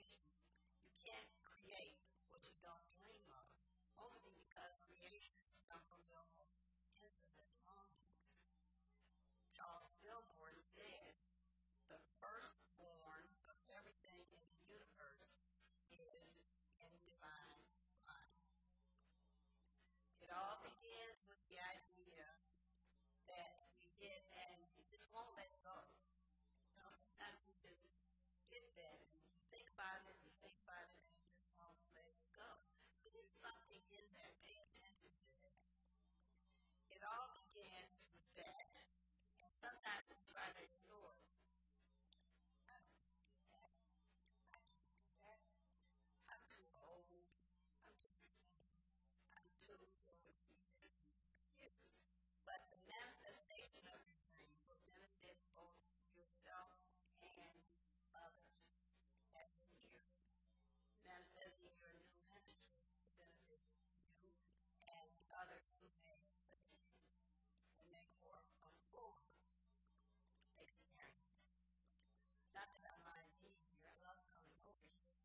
creation. You can't create what you don't dream of, mostly because creations come from your most intimate longings. Charles Fillmore said, "The firstborn of everything in the universe is in divine mind." It all begins with the idea that we get and we just won't let go. You know, sometimes we just get that and you think about it and you think about it and you just won't let it go. So there's something in there. Pay attention to it. It all begins with that. And sometimes we try to ignore it. But the manifestation of your dream will benefit both yourself and others. As in here, manifesting your new ministry will benefit you and others who may attend and make more of a full experience. Not that I mind being here, I love coming over here.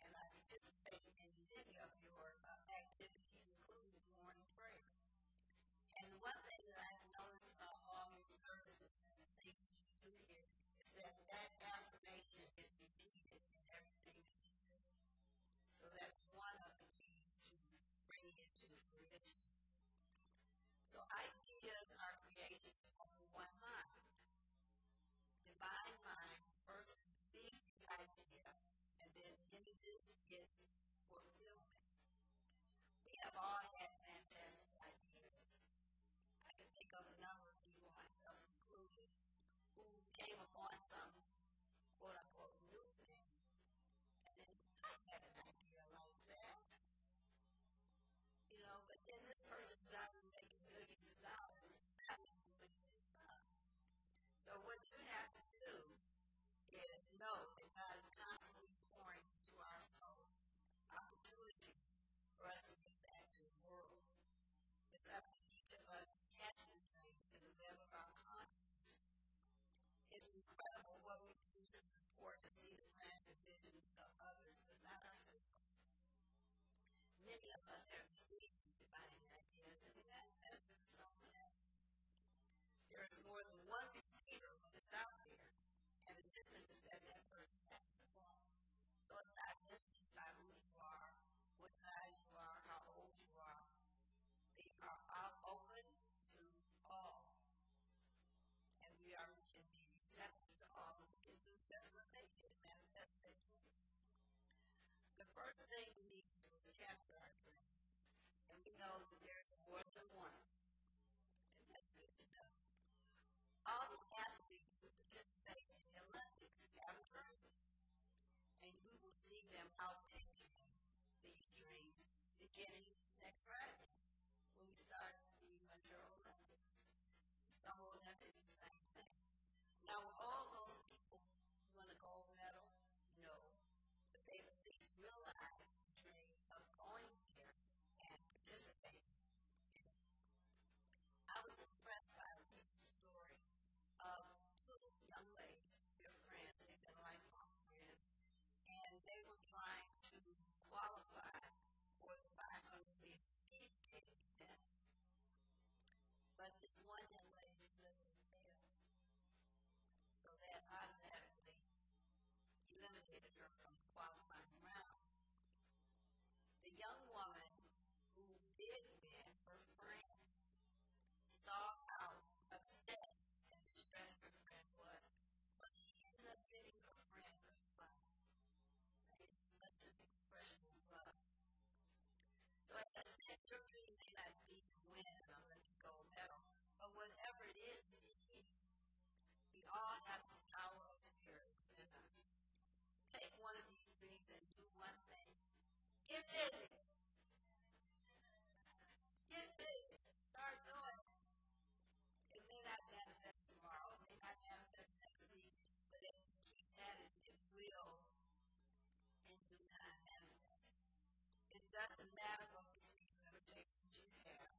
And I participate in many of your activities, including morning prayer. And one thing that I have noticed about all your services and the things that you do here is that that affirmation is repeated in everything that you do. So that's one of the keys to bringing it to fruition. So ideas are creations of one mind. Divine mind first conceives the idea, and then images its fulfillment. We have all had fantastic ideas. Think of a number of people, myself included, who came upon some quote unquote new thing. And then I had an idea like that. You know, but then this person's out making millions of dollars. I can do anything about it. So what you have to do is know that God is constantly pouring into our soul opportunities for us to give back to the world. It's up to each of us to catch the dreams in the realm of our consciousness. It's incredible what we do to support and see the plans and visions of others, but not ourselves. Many of us have received these divine ideas and we manifest them for someone else. There is more than one receiver who is out there, and the difference is that that person has the ball. So it's not limited by who you are, what size you are, how old you are. We are open to all, and we can be receptive to all who can do just what they did, manifest their dream. The first thing we need to do is capture our dream, and we know that there's more than one, and that's good to know. All the athletes who participate in the Olympics have a dream, and you will see them outpicturing these dreams beginning next Friday. When we start the Winter Olympics, the Summer Olympics, the same thing. Now, will all those people won a gold medal? No. But they at least realize the dream of going there and participating. I was impressed by a recent story of two young ladies. They're friends, they've been lifelong friends, and they were trying to qualify for the 500-meter speed skating event. But this one young lady slipped and fell. So that automatically eliminated her from the qualifying round. The young woman who did win, her friend, saw how upset and distressed her friend was. So she ended up giving her friend her spot. That is such an expression of love. So as I said, your dream may not be to win an Olympic gold medal, but whatever it is to you, we all have this power of spirit within us. Take one of these dreams and do one thing. Get busy. Get busy. Start doing it. It may not manifest tomorrow. It may not manifest next week, but if you keep at it, it will in due time manifest. It doesn't matter what perceived limitations you have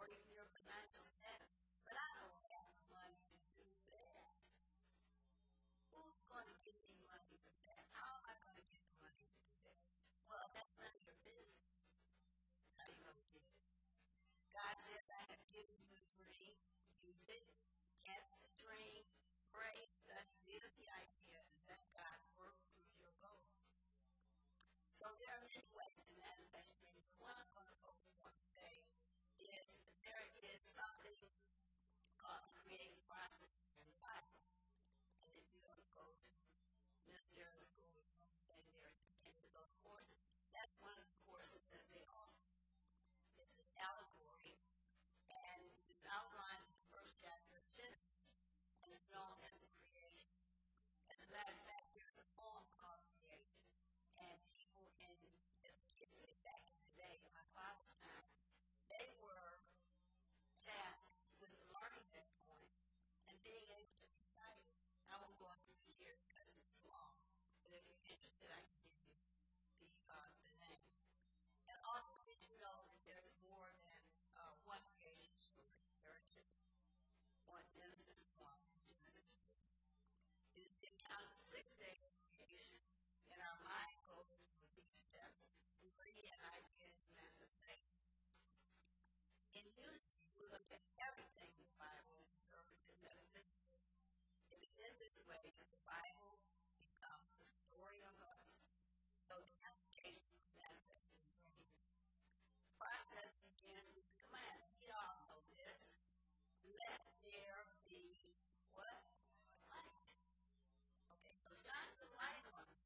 or even your financial status, but I don't have the money to do that. Who's going to give me money for that? How am I going to get the give you a dream, use it, catch the dream, pray, study, live the idea, and let God work through your goals. So there are many ways to manifest dreams. One I'm going to focus on today is there is something called the creative process in the Bible. And if you don't go to ministerial school, and there are those courses, that's one of the courses that they offer. It's an allegory, and it's outlined in the first chapter of Genesis, and it's known as the creation. As a matter of fact, there's a poem called Creation, and people in, as kids say back in the day, in my father's time, they were tasked with learning that poem and being able to recite it. I won't go into it here because it's long, but if you're interested, I can give you the name. And also, did you know that there's more than one creation story? There are two. One, Genesis 1 and Genesis 2. It is the account of 6 days of creation, and our mind goes through these steps from bringing an idea into manifestation. In unity, we look at everything in the Bible as interpreted metaphysically. It is in this way that the Bible becomes the story of us, so the application of manifesting dreams. The process begins with the command. We all know this. Let there be what? Light. Okay, so shine some light on me.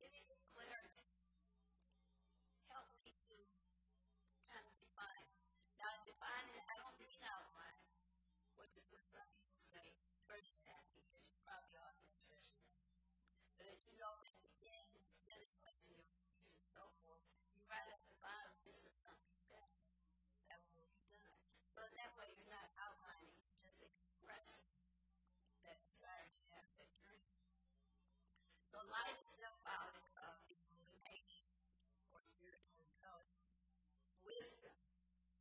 Give me some clarity. Help me to kind of define. Now, defining, I don't mean outline, which is what some people say. Treasure that, because you probably all have treasure that. But as you know, when you begin to finish lesson your reviews and so forth, you write at the bottom, this or something better that will be done. So that way you're not outlining, you're just expressing that desire to have that dream. So light is symbolic of illumination or spiritual intelligence, wisdom.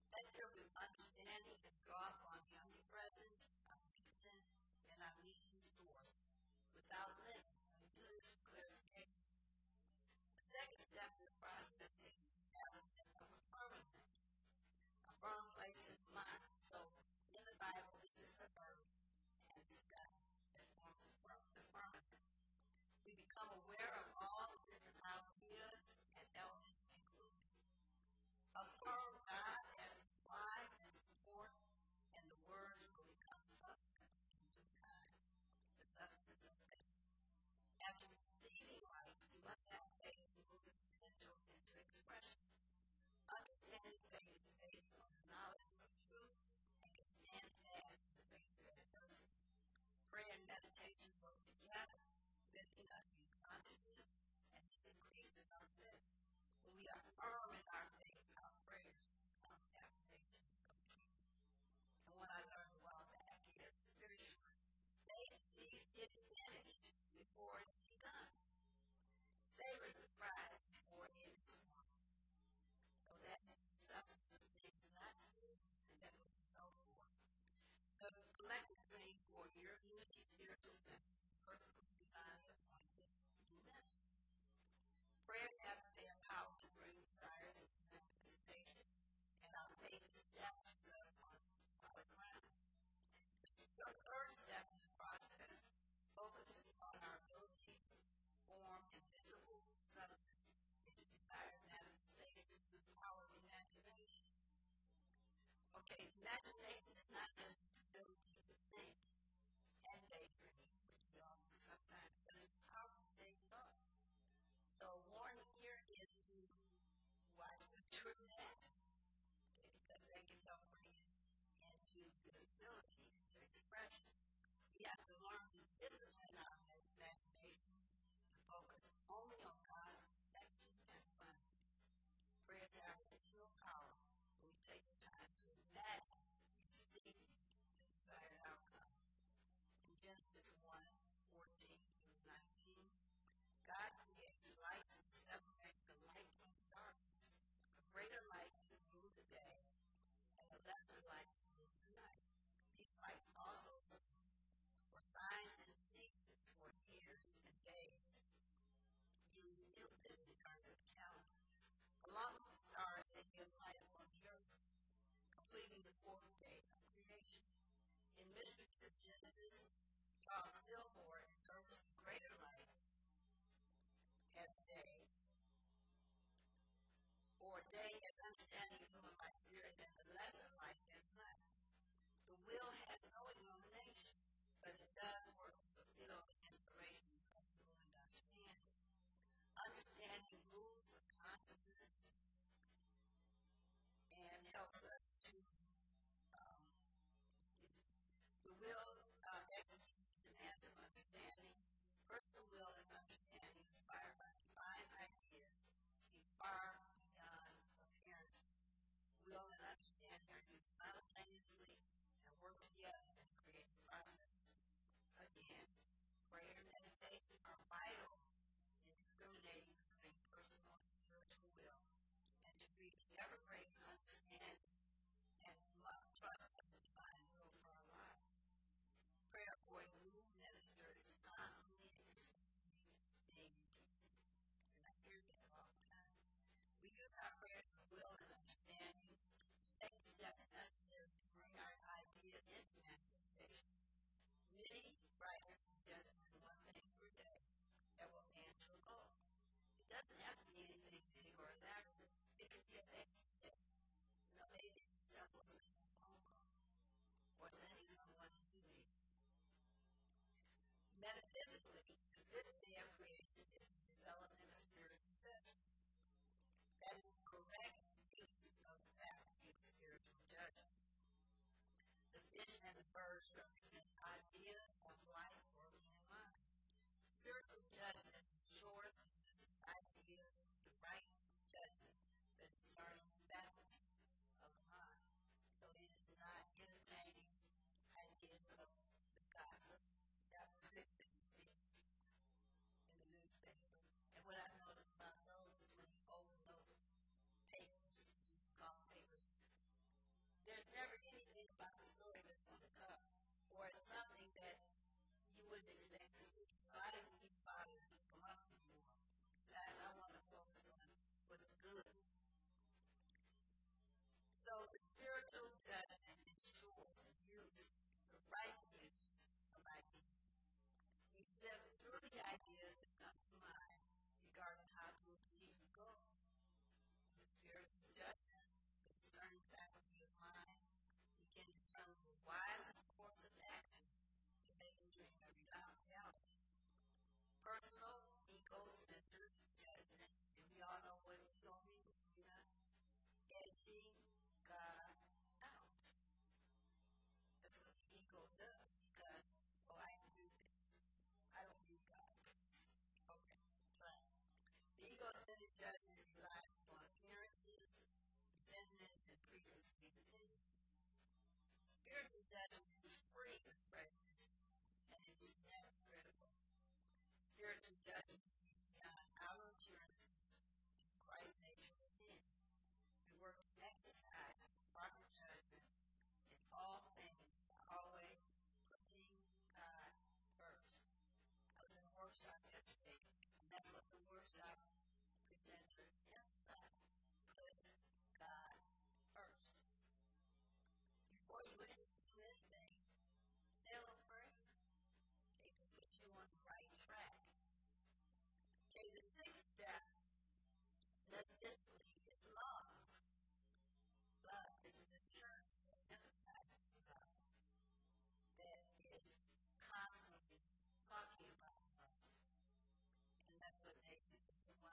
Let there be understanding and draw upon the omnipresent, omnipotent, and omniscient source without limit. Do this for clarification. The second step in the process is the establishment of a firmament, a firm place in mind. So in the Bible, this is the earth and the sky that forms the firmament. We become aware of all the different ideas and elements included. A firm God has supply and support, and the words will become substance in due time, the substance of faith. After receiving light, you must have faith to move the potential into expression. Understanding faith is based on the knowledge of truth and can stand fast in the face of adversity. Prayer and meditation work together, lifting us in consciousness, and this increases our faith. When we are firm in our faith, our prayers become affirmations of truth. And what I learned a while back is very short. Faith sees it finished before it's begun. Savors the prize before it is won. So that is the substance of things not seen and that we should know for. The collective dream for your unity spiritual sense is perfectly divinely appointed and dimension. Prayers have their power to bring desires into manifestation, and our faith establishes us on solid ground. The third step in the process focuses on our ability to form invisible substance into desired manifestations through the power of imagination. Okay, imagination is not just the ability to think and daydream, which we all do sometimes, but it's the power to shape it up. So a warning here is to watch what you're imagining, okay, because that can help bring it into visibility, into expression. We have to learn to discipline our imagination and focus only on God's protection and abundance. Prayers have additional power when we take the time to imagine, receive, the desired outcome. In Genesis 1:14-19, God creates lights to separate the light from the darkness, a greater light to rule the day, and a lesser light to rule the night. These lights also for signs and seasons, for years and days. You knew this in terms of the calendar. Along with the stars, they give light Jesus while still more in service to greater life, as day, or day as understanding human by spirit, and the lesser life as night. The will has no illumination, but it does work to fulfill the inspiration of the will and understanding. Understanding rules of consciousness and helps us to the will executes the demands of understanding. Personal will and understanding inspired by divine ideas see far beyond appearances. Will and understanding are used simultaneously and work together in the creative process. Again, prayer and meditation are vital in discriminating between personal and spiritual will, and to reach ever-greater understanding and trust in the divine will for our lives. Prayer for a new minister is constantly being repeated, and I hear that all the time. We use our prayers of will and understanding to take the steps necessary to bring our idea into manifestation. Many writers suggest doing one thing per day that will man to a goal. It doesn't have to be anything big or elaborate. It could be a baby step. And a baby step was making a phone call or sending someone a new baby. Metaphysically, the fifth day of creation is the development of spiritual judgment. That is the correct use of the faculty of spiritual judgment. The fish and the birds represent ideas of life working in mind. Spiritual judgment ensures that these ideas with the right judgment, the discerning faculty of the mind. So it is not entertaining ideas of the gossip that we see in the newspaper. And what I've noticed about those is when you open those papers, you call papers, there's never anything about the story that's on the cover, or something that you wouldn't expect to see. So I didn't keep bothering people up anymore. Besides, I want to focus on what's good. So the spiritual judgment ensures the use, the right use of ideas. We sift through the ideas that come to mind regarding how to achieve the goal. Through spiritual judgment, the discerning faculty of mind, we can determine the wisest course of action to make a dream a reality. Personal, ego-centered judgment, and we all know what ego means, you know, edging God out. That's what the ego does, because, well, I can do this. I don't need God. Okay, fine. The ego-centered judgment relies upon appearances, sentiments, and preconceived opinions. Spiritual judgment is free of prejudice, and it is never critical. Spiritual judgment sees beyond our appearances to Christ's nature within. It works to exercise proper judgment in all things, always putting God first. I was in a workshop yesterday, and that's what the workshop presenter emphasized. Put God first. Before you do anything, say a little prayer. It can put you on the right track. Okay, the sixth step, metaphysically, is love. Love. This is a church that emphasizes love, that is constantly talking about love. And that's what makes it into one.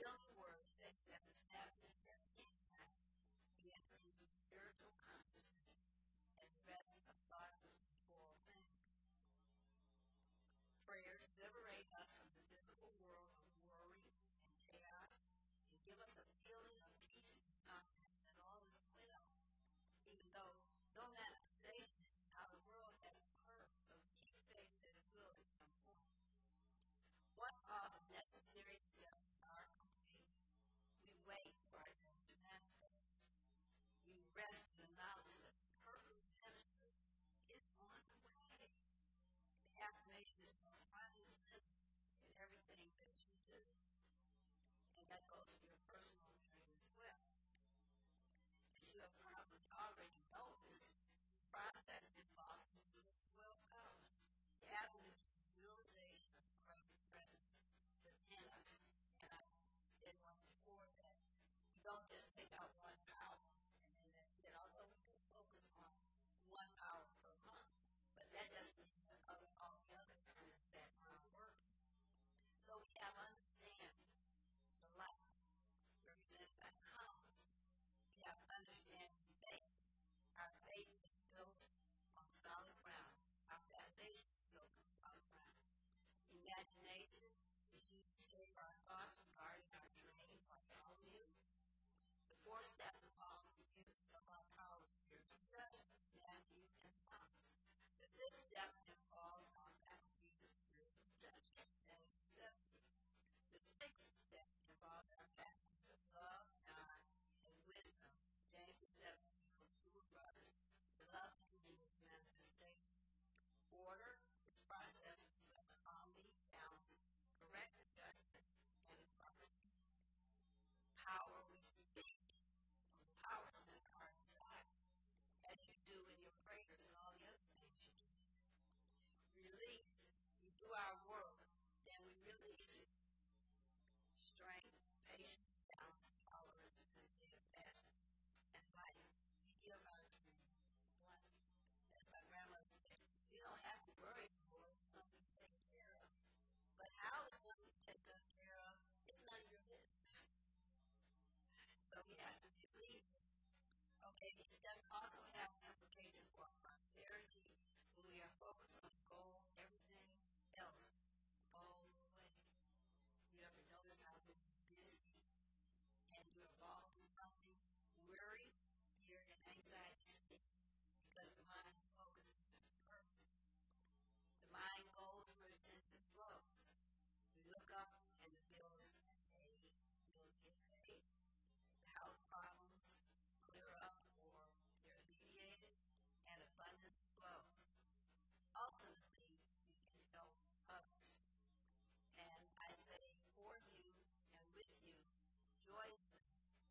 Bill's work says that the Sabbath is an insight. We enter into spiritual consciousness and rest of thoughts and temporal things. Prayers liberate us from the physical world of worry and chaos and give us a feeling of peace and confidence that all is well, even though no manifestation in our world has occurred of deep faith that it will at some point. Once all the necessary steps are complete, we wait for our dream to manifest. We rest in the knowledge that the perfect ministry is on the way. The affirmation is more constant in everything that you do. And that goes for your personal dream as well. As you have probably already noticed, the process involves the use of 12 colors, the avenue to the realization of Christ's presence within us. And I said once before that you don't just take out one hour and then that's it, although we do focus on 1 hour per month, but that doesn't mean that all the other times that are working. So we have understanding. The light represented by Thomas. We have understanding faith. Our faith is built on solid ground. Our foundation is built on solid ground. Imagination is used to shape our thoughts regarding our dream or our view. The fourth step involves the use of our power of spiritual judgment, Matthew and Thomas. The fifth step involves our faculties of spiritual judgment, James 70. The sixth step involves our faculties of love, John, and wisdom, James 7, equals two brothers, to love and lead to manifestation. Order, this process reflects harmony, balance, correct adjustment, and the proper sequence. Power, we speak, and power center our desire, as you do in your prayers and all the other things you do. Release, we do our work, then we release it. Strength, patience, balance, tolerance, steadfastness, and life. We give our dream life. That's why Grandma said, we don't have to worry for it. It's something to take care of. But how it's going to be taken care of, it's none of your business. So we have to release it. Okay, these steps also have an implication for prosperity. When we are focused on the goal, everything else falls away. You ever notice how we're busy and you're involved in something, worry, fear, and anxiety cease because the mind is focused on its purpose. The mind goes where attention flows. We look up and the bills get paid. Health problems clear up or they're alleviated, and abundance flows. Ultimately, we can help others. And I say for you and with you, joyously,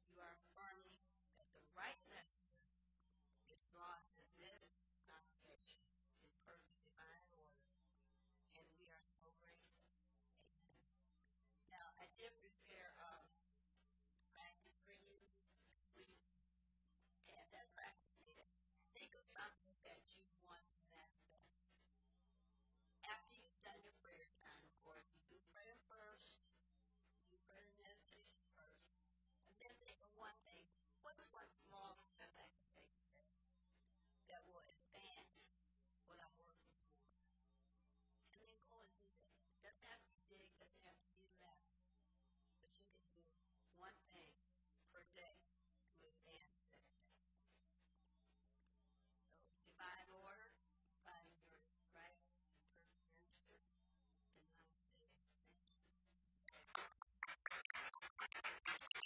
you are affirming that the right measure is drawn to this congregation in perfect divine order. And we are so grateful. Amen. Now, I did prepare a practice for you this week. And that practice is think of something